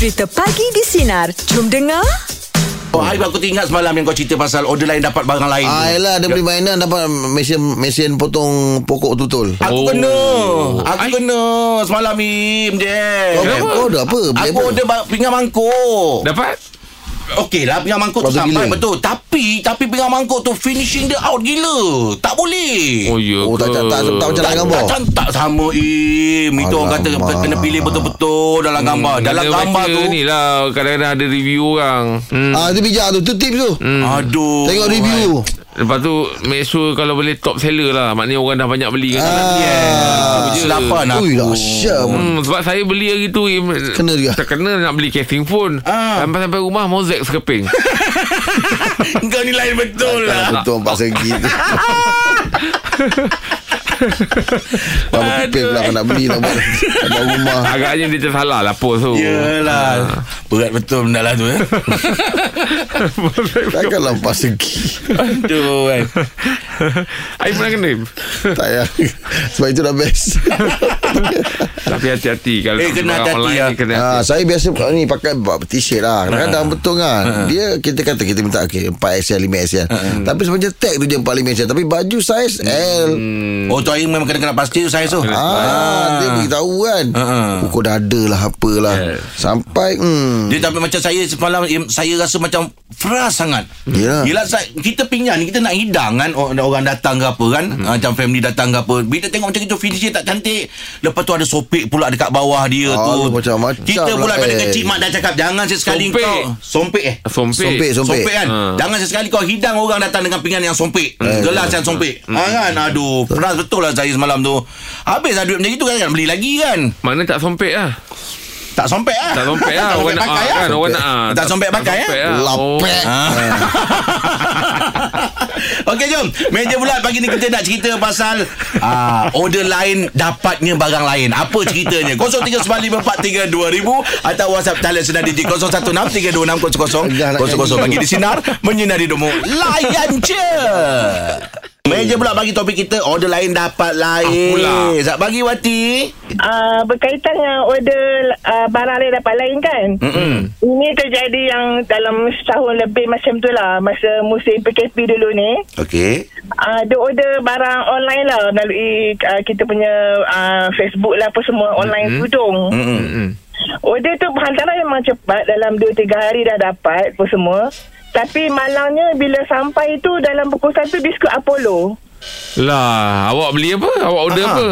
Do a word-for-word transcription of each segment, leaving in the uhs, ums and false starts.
Cerita Pagi di Sinar. Jom dengar. Oh, Aib, aku teringat semalam yang kau cerita pasal order lain dapat barang lain. Ah, elah, dia beli mainan dapat mesin mesin potong pokok tutul. Aku oh. kena. Aku I... kena semalam ni, dia. Kau order apa? Beli aku apa? Order pinggan mangkuk. Dapat? Okey lah, pinggan mangkuk tu sampai betul. Tapi tapi pinggan mangkuk tu finishing dia out gila. Tak boleh. Oh, ya. Oh, tak tak tak, tak macam dalam gambar. Tak tak sama im. Itu orang kata kena pilih betul-betul dalam gambar. Hmm, dalam gambar tu inilah kadang-kadang ada review orang. Hmm. Ah, tu bijak tu, tu tips tu. Hmm. Aduh. Tengok review. Lepas tu make sure kalau boleh top seller lah. Maknanya orang dah banyak beli kan. Ah, selapan lah. Ui, dahsyat. Hmm, sebab saya beli hari tu im. Kena juga. Terkena nak beli casing phone. Ah. Sampai-sampai rumah mozek sekeping. Kau ni lain betul lah. Betul empat segi tu. Bawa keping pula kau nak beli nak buat rumah. Agaknya dia tersalah lah post tu. Yelah. Berat betul benda lah tu eh. Takkanlah empat segi. Aduh kan. Air pernah kena? Tak payah. Sebab itu dah best. Tapi hati-hati. Kalau eh, kena hati-hati lah. Kena hati. Ha, saya biasa ni pakai t-shirt lah. Kadang-kadang ha. betul kan. Ha. Dia kita kata kita minta okay, empat X L, lima X L. Ha. Tapi sebenarnya tag tu je empat, lima X L. Tapi baju saiz L. Hmm. Oh, tu air memang kena-kena pasti tu saiz tu. Ha. Ha. Dia beritahu kan. Ukur ha. dada lah apalah. Yeah. Sampai. Hmm. Dia tapi macam saya semalam. Saya rasa macam frust sangat. Yeah. Yelah, kita pinggan kita nak hidang kan. Orang datang ke apa kan. Hmm. Macam family datang ke apa. Bila tengok macam itu finishing tak cantik. Lepas tu ada sopek pula dekat bawah dia ah, tu. Macam-macam kita pula dari eh. kecil mak dah cakap jangan sesekali kau sompek eh. Sompek. Sompek, sompek. sompek kan. Ha. Jangan sesekali kau hidang orang datang dengan pinggan yang sompek. Hmm. Gelas yang sompek. Hmm. Ha, kan. Aduh, peras betul lah saya semalam tu. Habis lah duit macam itu kan, kan beli lagi kan. Mana tak sompek lah. Tak sompek lah. Tak sompek lah. Orang nak kan. Orang nak. Tak sompek pakai ya. Lapek. Okey, jom. Meja bulat pagi ni kita nak cerita pasal uh, order lain dapatnya barang lain. Apa ceritanya? kosong tiga sembilan lima empat tiga dua ribu atau WhatsApp talian sinar D J kosong satu enam tiga dua enam kosong kosong kosong kosong bagi di Sinar menyinari hidupmu. Layan je. Meja pula bagi topik kita order lain dapat lain. Sat bagi Wati. Uh, berkaitan dengan order uh, barang lain dapat lain kan. Mm-mm. Ini terjadi yang dalam setahun lebih macam tu lah. Masa musim P K P dulu ni. Okey. Uh, dia order barang online lah melalui uh, kita punya uh, Facebook lah apa semua online tudung. Mm-mm. Order tu hantaran memang cepat. Dalam dua tiga hari dah dapat apa semua. Tapi malangnya bila sampai tu dalam pukul satu diskon Apollo. Lah, awak beli apa? Awak order Aha. apa?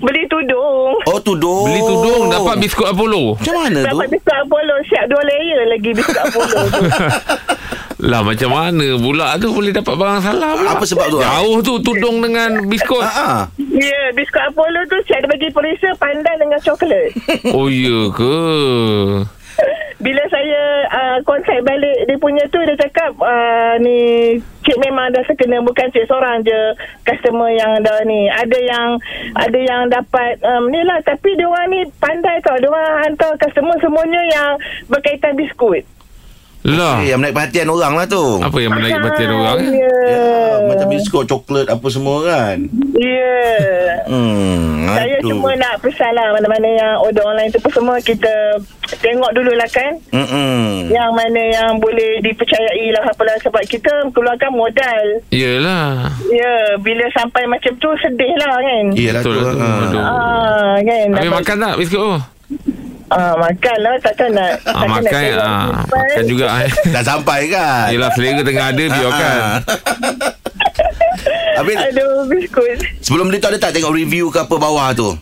Beli tudung. Oh, tudung. Beli tudung dapat biskut Apollo. Macam mana dapat tu? Dapat biskut Apollo, siap dua layer lagi biskut Apollo tu. Lah, macam mana pula tu boleh dapat barang salah pula? Apa sebab tu? Jauh tu tudung dengan biskut. Ha. Ya, yeah, biskut Apollo tu siap bagi perisa pandan dengan coklat. Oh, ya ke? Bila saya uh, kontak balik dia punya tu, dia cakap uh, ni cik memang dah sekena, bukan cik seorang je customer yang dah ni, ada yang ada yang dapat um, ni lah. Tapi dia orang ni pandai tau, dia orang hantar customer semuanya yang berkaitan biskut. Lah, yang menarik perhatian orang lah tu. Apa yang menarik perhatian orang? Ya, yeah. Macam biskut, coklat, apa semua kan. Ya, yeah. hmm, saya aduh. cuma nak pesan lah, mana-mana yang order online tu semua kita tengok dululah kan. Mm-mm. Yang mana yang boleh dipercayai lah apalah, sebab kita keluarkan modal. Yelah. Ya, yeah, bila sampai macam tu sedih lah kan. Yelah tu. Betul, betul. Ah, kan. Habis makan tak biskut tu? Ah, makan lah, takkan nak ah, takkan makan, nak ah, makan juga eh. Dah sampai kan. Yelah, selera tengah ada, biarkan. Habis, aduh, biskut. Sebelum dia tu ada tak tengok review ke apa bawah tu?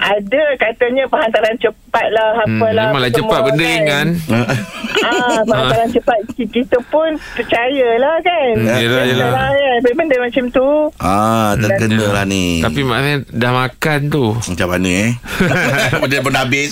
Ada, katanya penghantaran cepat lah, apalah. Hmm, memanglah cepat benda kan. kan? Ah, penghantaran cepat, kita pun percayalah kan. Yelah, yelah kan? Benda macam tu. Ah, terkena lah ni. Tapi maknanya dah makan tu. Macam mana eh? Benda pun habis.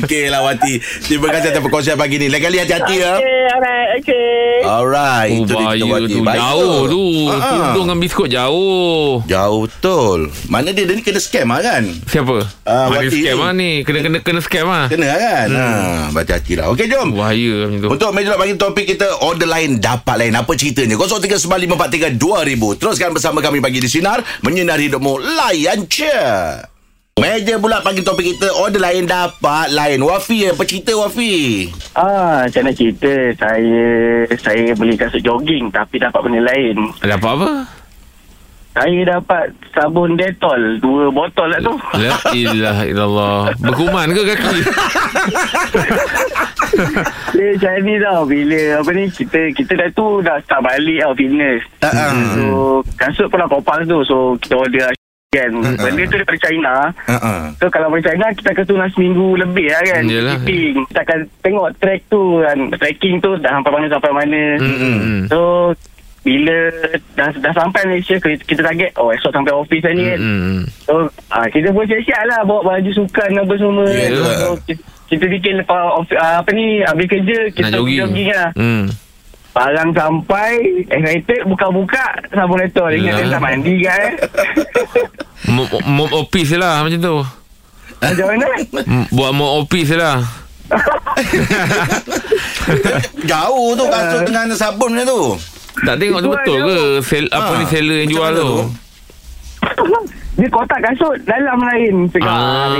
Okey lah Wati. Terima kasih atas perkongsian pagi ni. Lain kali hati-hati lah. Okey, alright, okey. Alright, itu dia Wati. Jauh tu. Tudung dengan biskut jauh. Jauh betul. Mana dia ni kena scam lah kan? Siapa? Uh, Mari scam lah ni. Kena-kena kena scam lah. Kena kan? hmm. ha, Baca-baca lah. Okey, jom. Bahaya macam tu. Untuk meja bagi topik kita order lain dapat lain. Apa ceritanya? kosong tiga sembilan lima empat tiga dua ribu. Teruskan bersama kami pagi di Sinar menyinari hidupmu. Layan je. Meja pula pagi topik kita, order lain dapat lain. Wafi, apa cerita Wafi? Ah, macam mana cerita? Saya saya beli kasut jogging tapi dapat benda lain. Dapat apa? Saya dapat sabun Detol dua botol lah tu. La ilaha illallah. Berkuman ke kaki? Dia macam ni tau. Bila apa ni, kita kita dah tu dah start balik tau fitness. Uh-huh. So kasut pun dah kopang tu. So kita order kan. Uh-huh. Benda tu daripada China. Uh-huh. So kalau daripada China kita akan tunang seminggu lebih lah kan. Keeping. Kita akan tengok track tu kan. Tracking tu dah sampai mana sampai mana. Uh-huh. So bila dah dah sampai Malaysia, kita target oh esok sampai office lah ni kan. Mm-hmm. So ah, kita pun siap-siap lah bawa baju sukan apa semua. Yeah. So kita, kita fikir lepas uh, apa ni habis kerja kita jogging lah. Mm. Barang sampai excited buka-buka sabun Detol. Yeah. Ingat kita mandi kan. Mop office lah macam tu. Macam mana? Buat mop office lah. Jauh tu kasut dengan sabun macam tu. Tak tengok tu betul ke sel, ha, apa ni seller yang jual tu? Dia kotak kasut dalam lain. Ah,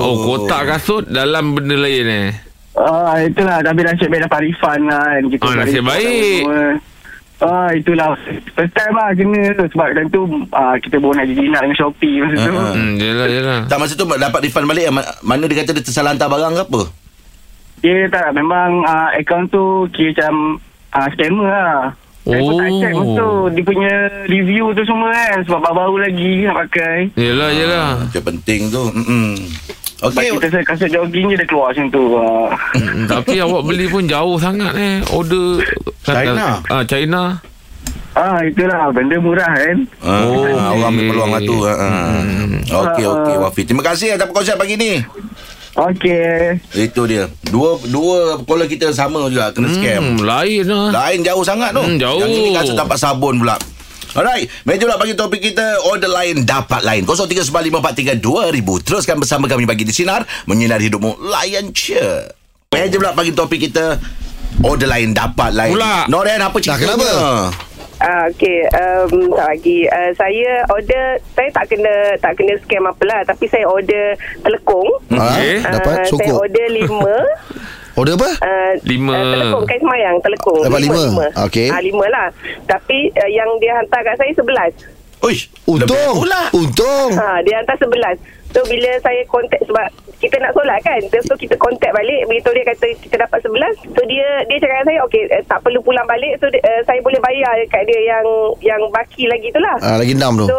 oh kotak kasut dalam benda lain eh. Ah, itulah tapi nasib baik dapat refund lah kan. Kita ah, nasib baik. Ah, itulah first time lah kena tu. Sebab time tu ah, kita baru nak jinak dengan Shopee masa tu. Ah, hmm, yelah, yelah. Tak masa tu dapat refund balik. Mana dia kata dia tersalah hantar barang ke apa? Dia tak, memang ah, akaun tu kira macam ah, scammer lah. Saya oh. pun tak check tu dia punya review tu semua kan. Sebab baru lagi nak pakai. Yelah, yelah. Macam ah, penting tu. Mm-mm. Okay. Sebab kita kasut jogging je dah keluar macam tu. Tapi awak beli pun jauh sangat eh. Order China. Ah, ha, China. Ah, itulah. Benda murah kan. Oh, ah, orang ambil peluang lah tu. Hmm. Okey, okey Wafi. Terima kasih atas perkongsian pagi ni. Okey. Itu dia. Dua dua caller kita sama juga kena hmm, scam. Lain lah. Lain jauh sangat tu. Hmm, jauh. Yang ini kasut dapat sabun pula. Alright. Meja pula bagi topik kita, order lain dapat lain. kosong tiga sembilan lima empat tiga dua ribu. Teruskan bersama kami bagi di Sinar. Menyinari hidupmu. Layan cia. Meja pula bagi topik kita, order lain dapat lain. Pula. Noren, apa cerita? Kenapa? Ah, okey, um, tak lagi uh, saya order, saya tak kena tak kena scam apalah, tapi saya order telekong. Okey, uh, dapat cukup. Saya order lima. Order apa? Uh, lima. Uh, telekong kain semayang, telekong. Dapat lima. lima. Okey. Ah, lima lah. Tapi uh, yang dia hantar kat saya sebelas. Uish, untung. Untung. Ha, dia hantar sebelas. So bila saya kontak sebab kita nak solat kan, so kita kontak balik, beritahu dia kata kita dapat sebelas. So dia dia cakap dengan saya okey tak perlu pulang balik, so dia, uh, saya boleh bayar dekat dia yang yang baki lagi tu lah. Ah, lagi enam tu. So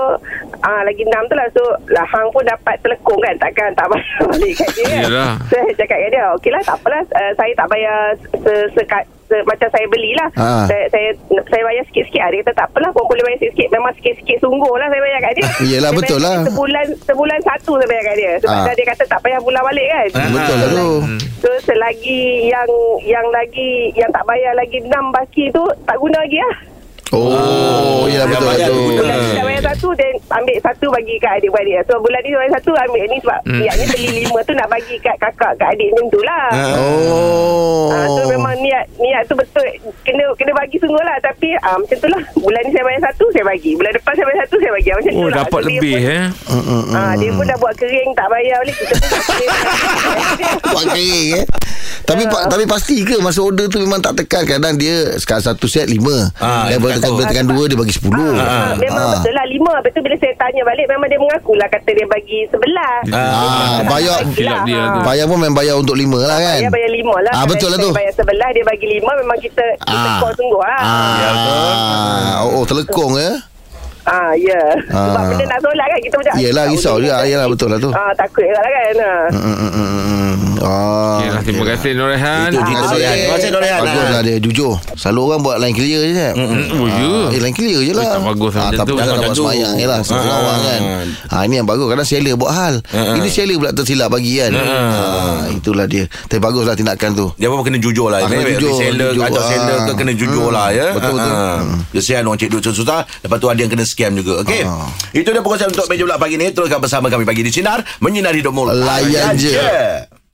ah, lagi enam tu lah. So lah hang pun dapat telekong kan, takkan tak bayar balik kat dia kan. Yalah. So saya cakap dengan dia okeylah tak apalah, uh, saya tak bayar sekat se, macam saya belilah. Ha. Saya, saya saya bayar sikit-sikit. Dia kata tak apalah, kau boleh bayar sikit-sikit. Memang sikit-sikit sungguhlah saya bayar kat dia. Iyalah betul lah. Sebulan sebulan satu saya bayar kat dia. Sebab ha, dia kata tak payah pulang balik kan. Ha. Betul lah tu. So selagi yang yang lagi yang tak bayar lagi enam baki tu tak guna lagi lah. Oh, oh ya betul tu. Bulan bayar satu dan ambil satu bagi kat adik-adik. So bulan ni bayar satu ambil ni sebab hmm. niatnya beli lima tu nak bagi kat kakak kat adik tentulah. Oh. Ah, so memang niat niat tu betul kena kena bagi sungguhlah, tapi ah, macam itulah. Bulan ni saya bayar satu saya bagi. Bulan depan saya bayar satu saya bagi. Macam oh, itulah. Oh dapat so, lebih pun, eh. Ah, dia pun dah buat kering tak bayar balik kita. Buat kering eh. Tapi uh. pa, tapi pasti ke masa order tu memang tak tekan, kadang dia sekarang satu set lima. Ah, dia tekan, tekan dua dia bagi sepuluh. Ah, ah, memang ah, betul lah lima. Lepas tu bila saya tanya balik memang dia mengakulah kata dia bagi sebelas. Ah, bayar lah, dia ha, tu. Bayar pun memang bayar untuk lima lah kan. Bayar bayar lima lah. Ah, betul lah tu. Bayar sebelas dia bagi lima, memang kita ah, kita call sungguh lah. Ah, ya, oh, oh telekong eh. Ah, ya. Yeah. Ah. Sebab benda nak solat kan kita macam yelah risau juga. Yelah betul lah tu. Ah, takut lah kan. Hmm hmm hmm. Ah. Okay, terima okay, kasih Norehan. Itu cerita Norehan. Terima kasih Norehan. Baguslah dia jujur. Selalu orang buat line clear je kan. Mm, mm, oh, ya. Ah, eh, line clear je lah. Tak bagus ah, macam tu. Tak nak buat semayang je lah. Semua ah, orang kan. Ah, ini yang bagus. Kadang seller buat hal. Ah. Ini seller pula tersilap bagi kan. Ah. Ah, itulah dia. Tapi baguslah tindakan tu. Dia pun kena jujur lah. Ah, kena jujur. Seller, ajak seller tu kena jujur lah ya. Betul-betul. Kesian orang cik duit susah. Lepas tu ada yang kena scam juga. Okey. Itu dia perkongsian untuk meja pula pagi ni. Teruskan bersama kami pagi di Sinar. Menyinari hidupmu. Layan je.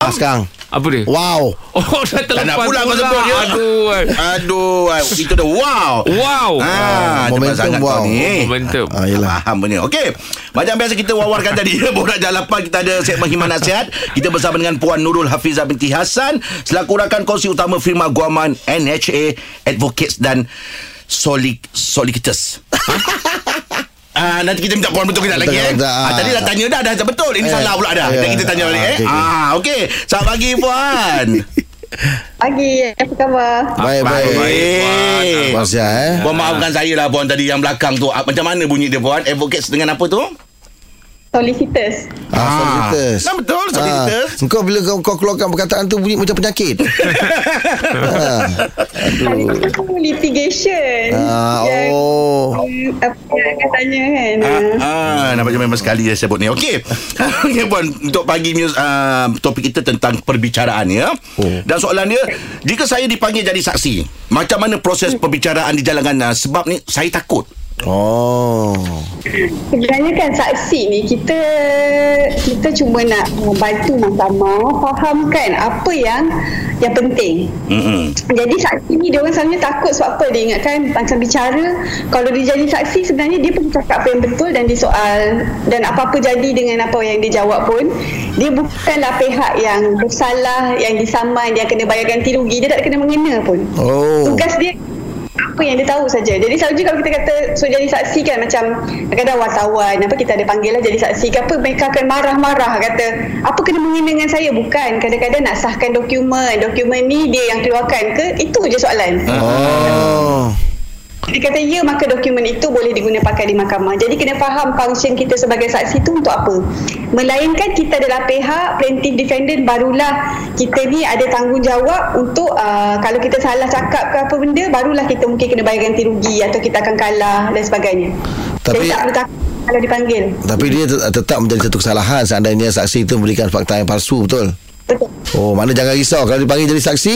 Ah, sekarang apa dia? Wow. Oh, dah terlepas. Tak nak pula kau sebut dia. Aduh. Aduh. Itu dah wow. Wow. Ah, momentum wow. Ni. Momentum. Ah, yelah. Faham punya. Okey. Macam biasa kita wawarkan tadi. Borak Jalapan, kita ada segmen Himan Nasihat. Kita bersama dengan Puan Nurul Hafizah binti Hassan, selaku rakan kongsi utama firma guaman N H A Advocates dan Solicitors. Uh, nanti kita minta puan betul kita lagi eh. Ah, tadi dah tanya dah dah betul. Ini eh, salah pula dah. Yeah. Kita tanya balik eh. Okay, okay. Ah okey. Selamat pagi puan. Pagi. Apa khabar? Baik baik. baik. Puan Sia eh. Puan maafkan saya lah puan tadi yang belakang tu. Macam mana bunyi dia puan? Advocates dengan apa tu? Solicitors. Ah, solicitors. Nah, betul, solicitors. Ah, engkau bila kau, kau keluarkan perkataan tu bunyi macam penyakit. ah. Solicitors tu litigation. Ah, yang, oh. Apa yang saya tanya kan. Ah, ah, nampak macam memang sekali saya sebut ni. Okey. Okey puan, untuk pagi news uh, topik kita tentang perbicaraan ya. Oh. Dan soalannya, jika saya dipanggil jadi saksi, macam mana proses perbicaraan dijalankan? Sebab ni saya takut. Oh. Sebenarnya kan saksi ni kita kita cuma nak membantu mahkamah fahamkan apa yang yang penting. Mm-hmm. Jadi saksi ni dia orang sebenarnya takut sebab apa dia ingatkan macam bicara kalau dia jadi saksi sebenarnya dia perlu cakap apa yang betul dan disoal dan apa-apa jadi dengan apa yang dia jawab pun dia bukanlah pihak yang bersalah yang disaman yang kena bayar ganti rugi, dia tak kena mengena pun. Oh. Tugas dia apa yang dia tahu saja. Jadi selalunya kalau kita kata so jadi saksi kan macam kadang-kadang wartawan apa kita ada panggil lah jadi saksi ke apa, mereka akan marah-marah kata apa kena mengena dengan saya, bukan kadang-kadang nak sahkan dokumen dokumen ni dia yang keluarkan ke, itu je soalan. Oh. Dia kata ya maka dokumen itu boleh diguna pakai di mahkamah. Jadi kena faham function kita sebagai saksi itu untuk apa. Melainkan kita adalah pihak plaintiff defendant, barulah kita ni ada tanggungjawab untuk uh, kalau kita salah cakap ke apa benda barulah kita mungkin kena bayar ganti rugi atau kita akan kalah dan sebagainya. Tapi jadi tak boleh takut kalau dipanggil. Tapi dia tetap menjadi satu kesalahan seandainya saksi itu memberikan fakta yang palsu, betul? Betul. Oh, mana jangan risau kalau dipanggil jadi saksi,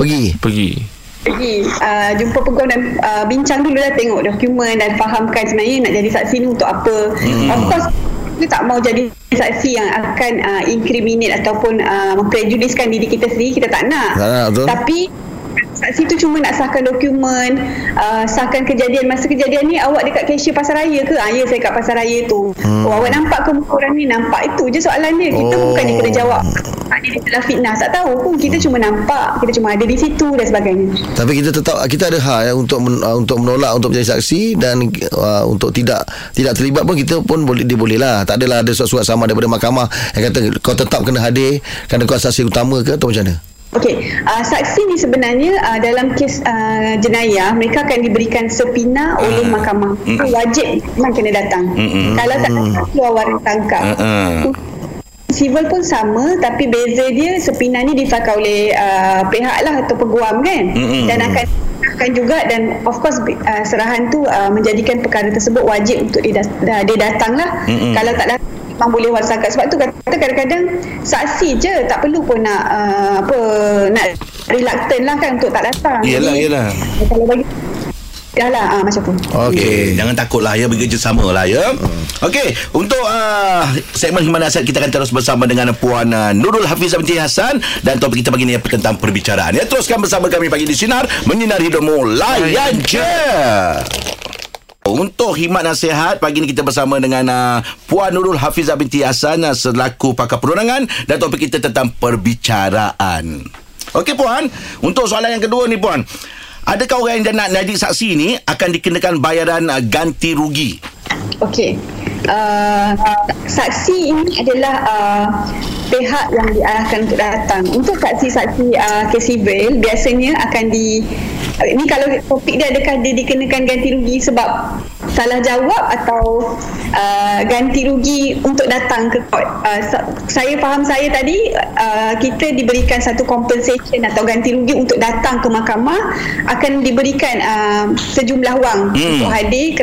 pergi. Pergi. Pergi uh, jumpa peguam dan uh, bincang dulu lah, tengok dokumen dan fahamkan sebenarnya nak jadi saksi ni untuk apa. hmm. Of course kita tak mau jadi saksi yang akan uh, incriminate ataupun uh, memprejudiskan diri kita sendiri, kita tak nak, tak nak betul. Tapi saksi tu cuma nak sahkan dokumen, uh, sahkan kejadian. Masa kejadian ni awak dekat cashier pasaraya ke? Ah, ya saya kat pasaraya tu. hmm. Oh, awak nampak ke muka orang ni? Nampak. Itu je soalan dia. Kita oh. bukan dia kena jawab dia telah fitnah, tak tahu pun. Kita cuma nampak, kita cuma ada di situ dan sebagainya. Tapi kita tetap, kita ada hak ya, untuk men, uh, untuk menolak untuk menjadi saksi dan uh, untuk tidak tidak terlibat pun kita pun boleh, dia boleh lah. Tak adalah ada surat-surat sama daripada mahkamah yang kata kau tetap kena hadir kerana kau saksi utama ke atau macam mana? Okey, uh, saksi ni sebenarnya uh, dalam kes uh, jenayah mereka akan diberikan sepina uh, oleh mahkamah. Uh, wajib memang kena datang. Uh, uh, Kalau tak datang uh, keluar waran tangkap. Uh, uh. Civil pun sama, tapi beza dia sepina ni difakar oleh uh, pihak lah atau peguam kan. Uh, uh, dan akan akan juga dan of course uh, serahan tu uh, menjadikan perkara tersebut wajib untuk dia, dat- dia datang lah. Uh, uh. Kalau tak datang memang boleh wasangkan. Sebab tu kata kadang-kadang saksi je tak perlu pun nak uh, apa nak reluctant lah kan untuk tak datang. Yelah, jadi, yelah. Kalau bagi dah lah, uh, macam tu. Okey, jangan takut lah ya, bekerja sama lah ya. Okey, untuk uh, segmen Himan Nasihat kita akan terus bersama dengan Puan uh, Nurul Hafizah binti Hassan dan topik kita pagi ni tentang perbicaraan ya. Teruskan bersama kami pagi di Sinar Menyinari Hidupmu, layan je. Untuk Himat Nasihat pagi ni kita bersama dengan uh, Puan Nurul Hafizah binti Hassan uh, selaku pakar penerangan dan topik kita tentang perbicaraan. Okey Puan, untuk soalan yang kedua ni Puan, adakah orang yang nak jadi saksi ni akan dikenakan bayaran uh, ganti rugi? Okey, uh, saksi ini adalah uh, pihak yang diarahkan untuk datang. Untuk saksi-saksi uh, kes sivil biasanya akan di ini kalau topik dia adakah dia dikenakan ganti rugi sebab salah jawab atau uh, ganti rugi untuk datang ke court. Uh, saya faham saya tadi uh, kita diberikan satu compensation atau ganti rugi untuk datang ke mahkamah, akan diberikan uh, sejumlah wang hmm. untuk hadir ke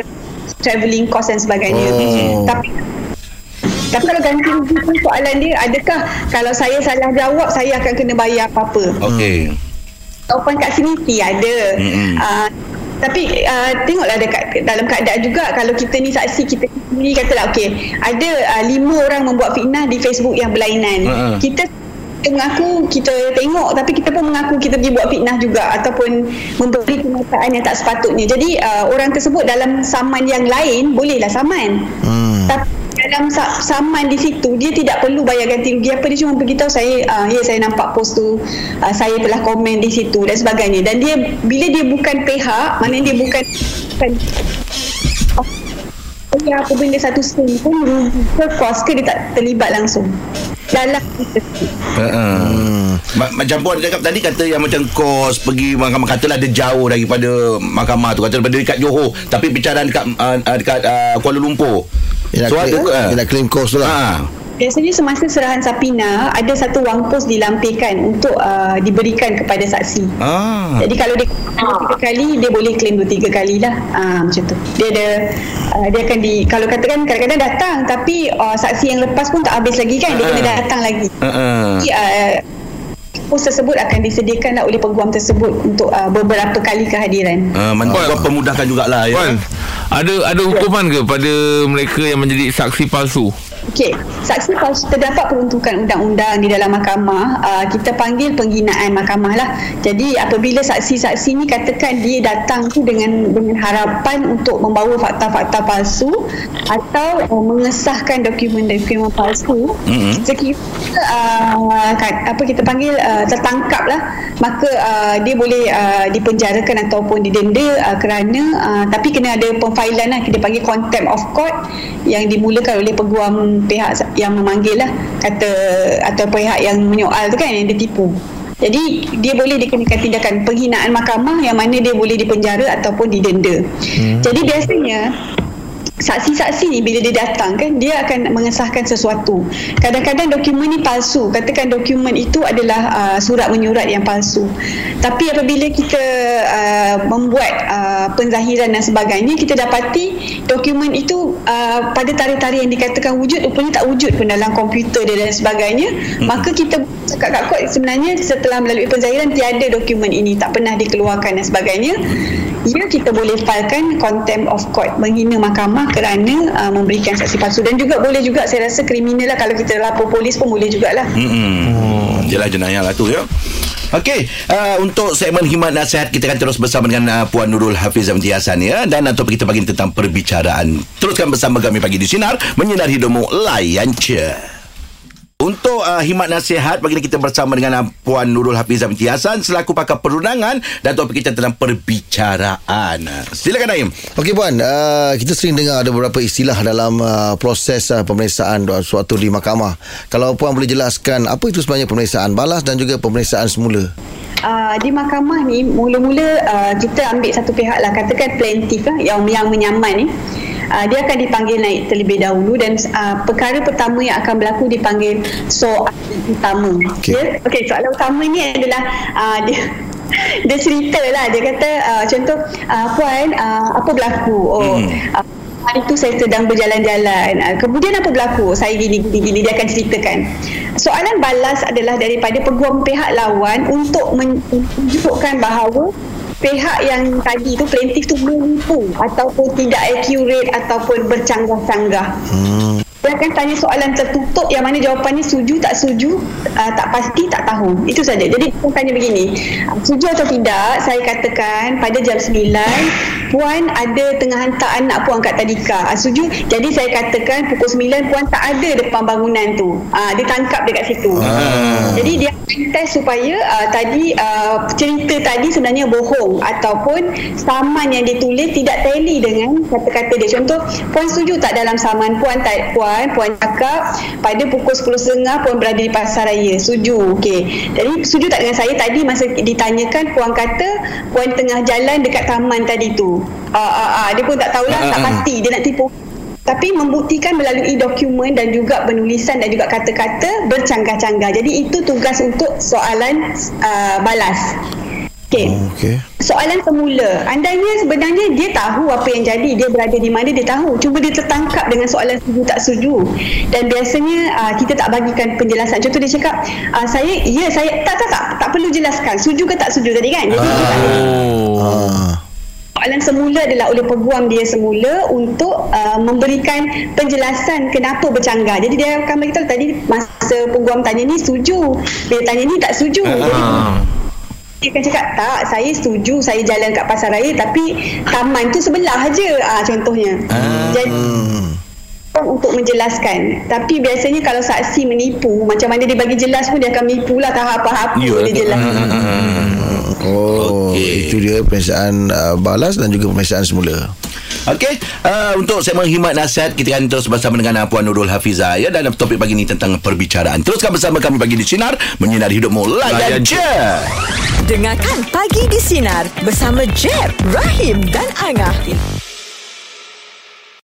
travelling cost dan sebagainya. Oh. Tapi Tapi kalau ganti rugi pun soalan dia adakah kalau saya salah jawab saya akan kena bayar apa-apa. Okey. Open kat sini tiada. Mm-hmm. Uh, tapi uh, tengoklah dekat dalam keadaan juga kalau kita ni saksi kita ni katalah okey ada uh, lima orang membuat fitnah di Facebook yang berlainan. Uh-huh. Kita mengaku kita tengok, tapi kita pun mengaku kita pergi buat fitnah juga ataupun memberi kenyataan yang tak sepatutnya. Jadi uh, orang tersebut dalam saman yang lain bolehlah saman, hmm. tapi dalam saman di situ dia tidak perlu bayar ganti rugi apa, dia cuma beritahu saya uh, ya saya nampak post tu, uh, saya telah komen di situ dan sebagainya. Dan dia bila dia bukan pihak, maknanya dia bukan, bukan ya apa benda satu sen pun rugi ke kos ke, dia tak terlibat langsung dalam uh-uh. Macam puan cakap tadi, kata yang macam kos pergi mahkamah, katalah dia jauh daripada mahkamah tu, kata daripada dekat Johor tapi bicaraan dekat uh, dekat uh, Kuala Lumpur, dia nak so, claim, uh, nak claim kos tu lah. uh. Biasanya semasa serahan sapina ada satu wangpos dilampirkan untuk uh, diberikan kepada saksi. Ah. Jadi kalau dia tiga kali dia boleh claim dua tiga kali lah, uh, macam tu. Dia ada uh, dia akan di, kalau katakan kadang-kadang datang tapi uh, saksi yang lepas pun tak habis lagi kan, dia uh-huh. kena datang lagi. Uh-huh. Jadi, uh, pos tersebut akan disediakanlah oleh peguam tersebut untuk uh, beberapa kali kehadiran. Uh, Mantuan uh, pemudahkan jugalah ya. Puan, ada ada hukuman ke pada mereka yang menjadi saksi palsu? Okey, saksi palsu terdapat peruntukan undang-undang di dalam mahkamah, uh, kita panggil penghinaan mahkamah lah. Jadi apabila saksi-saksi ni katakan dia datang tu dengan dengan harapan untuk membawa fakta-fakta palsu atau uh, mengesahkan dokumen-dokumen palsu, mm-hmm. sekiranya uh, apa kita panggil uh, tertangkap lah, maka uh, dia boleh uh, dipenjarakan ataupun didenda uh, kerana uh, tapi kena ada pemfailan lah, kita panggil contempt of court yang dimulakan oleh peguam pihak yang memanggil lah, kata atau pihak yang menyoal tu kan, yang ditipu. Jadi dia boleh dikenakan tindakan penghinaan mahkamah yang mana dia boleh dipenjara ataupun didenda. hmm. Jadi biasanya saksi-saksi ni bila dia datang kan, dia akan mengesahkan sesuatu. Kadang-kadang dokumen ni palsu, katakan dokumen itu adalah uh, surat menyurat yang palsu. Tapi apabila kita uh, membuat uh, penzahiran dan sebagainya, kita dapati dokumen itu uh, pada tarikh-tarikh yang dikatakan wujud rupanya tak wujud pun dalam komputer dia dan sebagainya. hmm. Maka kita cakap kat kot sebenarnya setelah melalui penzahiran tiada dokumen ini, tak pernah dikeluarkan dan sebagainya. Ya, kita boleh filekan contempt of court, menghina mahkamah kerana uh, memberikan saksi palsu. Dan juga boleh juga saya rasa kriminal lah, kalau kita lapor polis pun boleh jugalah. Hmm, jelah jenayah lah tu ya. Okey, uh, untuk segmen Himat Nasihat kita akan terus bersama dengan uh, Puan Nurul Hafizah binti Hassan ya, dan atau kita bagi tentang perbicaraan. Teruskan bersama kami pagi di Sinar, menyinar hidupmu, layan je. Untuk uh, Himat Nasihat, bagi kita bersama dengan Puan Nurul Hafizah binti Hassan selaku pakar perundangan dan topik kita tentang perbicaraan. Silakan Naim. Okey Puan, uh, kita sering dengar ada beberapa istilah dalam uh, proses uh, pemeriksaan suatu di mahkamah. Kalau Puan boleh jelaskan apa itu sebenarnya pemeriksaan balas dan juga pemeriksaan semula? Uh, di mahkamah ni mula-mula uh, kita ambil satu pihak lah, katakan plaintiff lah, yang, yang menyaman ni uh, dia akan dipanggil naik terlebih dahulu dan uh, perkara pertama yang akan berlaku dipanggil soal utama. Okey, yeah? Okay, soalan utama ni adalah uh, dia dia ceritalah, dia kata uh, contoh uh, Puan uh, apa berlaku? Oh, hmm. uh, hari tu saya sedang berjalan-jalan, kemudian apa berlaku, saya gini-gini, dia akan ceritakan. Soalan balas adalah daripada peguam pihak lawan untuk menunjukkan bahawa pihak yang tadi tu, plaintiff tu, menipu ataupun tidak accurate ataupun bercanggah-canggah. hmm. Dia akan tanya soalan tertutup yang mana jawapannya setuju, tak setuju, uh, tak pasti, tak tahu. Itu saja. Jadi dia tanya begini, setuju atau tidak, saya katakan pada jam sembilan Puan ada tengah hantar anak Puan kat tadika. uh, Setuju? Jadi saya katakan pukul sembilan Puan tak ada depan bangunan tu. uh, Dia tangkap dekat situ. ah. Jadi dia akan test supaya uh, tadi uh, cerita tadi sebenarnya bohong ataupun saman yang dia tulis tidak tally dengan kata-kata dia. Contoh, Puan setuju tak dalam saman Puan tak, Puan Puan cakap pada pukul sepuluh tiga puluh Puan berada di Pasaraya. Setuju. Okey, jadi setuju tak dengan saya tadi masa ditanyakan Puan kata Puan tengah jalan dekat taman tadi tu? uh, uh, uh, Dia pun tak tahulah, uh, tak pasti, dia nak tipu. Tapi membuktikan melalui dokumen dan juga penulisan dan juga kata-kata bercanggah-canggah. Jadi itu tugas untuk soalan uh, balas. Okey. Okay. Soalan semula, andainya sebenarnya dia tahu apa yang jadi, dia berada di mana dia tahu, cuma dia tertangkap dengan soalan setuju tak setuju. Dan biasanya uh, kita tak bagikan penjelasan. Contoh dia cakap, uh, saya ya saya tak tak tak tak perlu jelaskan setuju ke tak setuju tadi kan. Jadi ah. soalan semula adalah oleh peguam dia semula untuk uh, memberikan penjelasan kenapa bercanggah. Jadi dia akan beritahu tadi masa peguam tanya ni setuju, dia tanya ni tak setuju. Uh-huh. Jadi dia akan cakap tak, saya setuju, saya jalan kat pasaraya tapi taman tu sebelah je, ah, contohnya. Uh-huh. Jadi untuk menjelaskan. Tapi biasanya kalau saksi menipu, macam mana dia bagi jelas pun dia akan menipulah tahap apa-apa yeah. dia jelas. Oh, okay. Itu dia pemeriksaan uh, balas dan juga pemeriksaan semula. Okey, uh, untuk segmen Himat Nasihat kita akan terus bersama dengan Puan Nurul Hafizah ya, dalam topik pagi ini tentang perbicaraan. Teruskan bersama kami pagi di Sinar, menyinari hidupmu. Layan je. Dengarkan Pagi di Sinar bersama Jeb, Rahim dan Angah.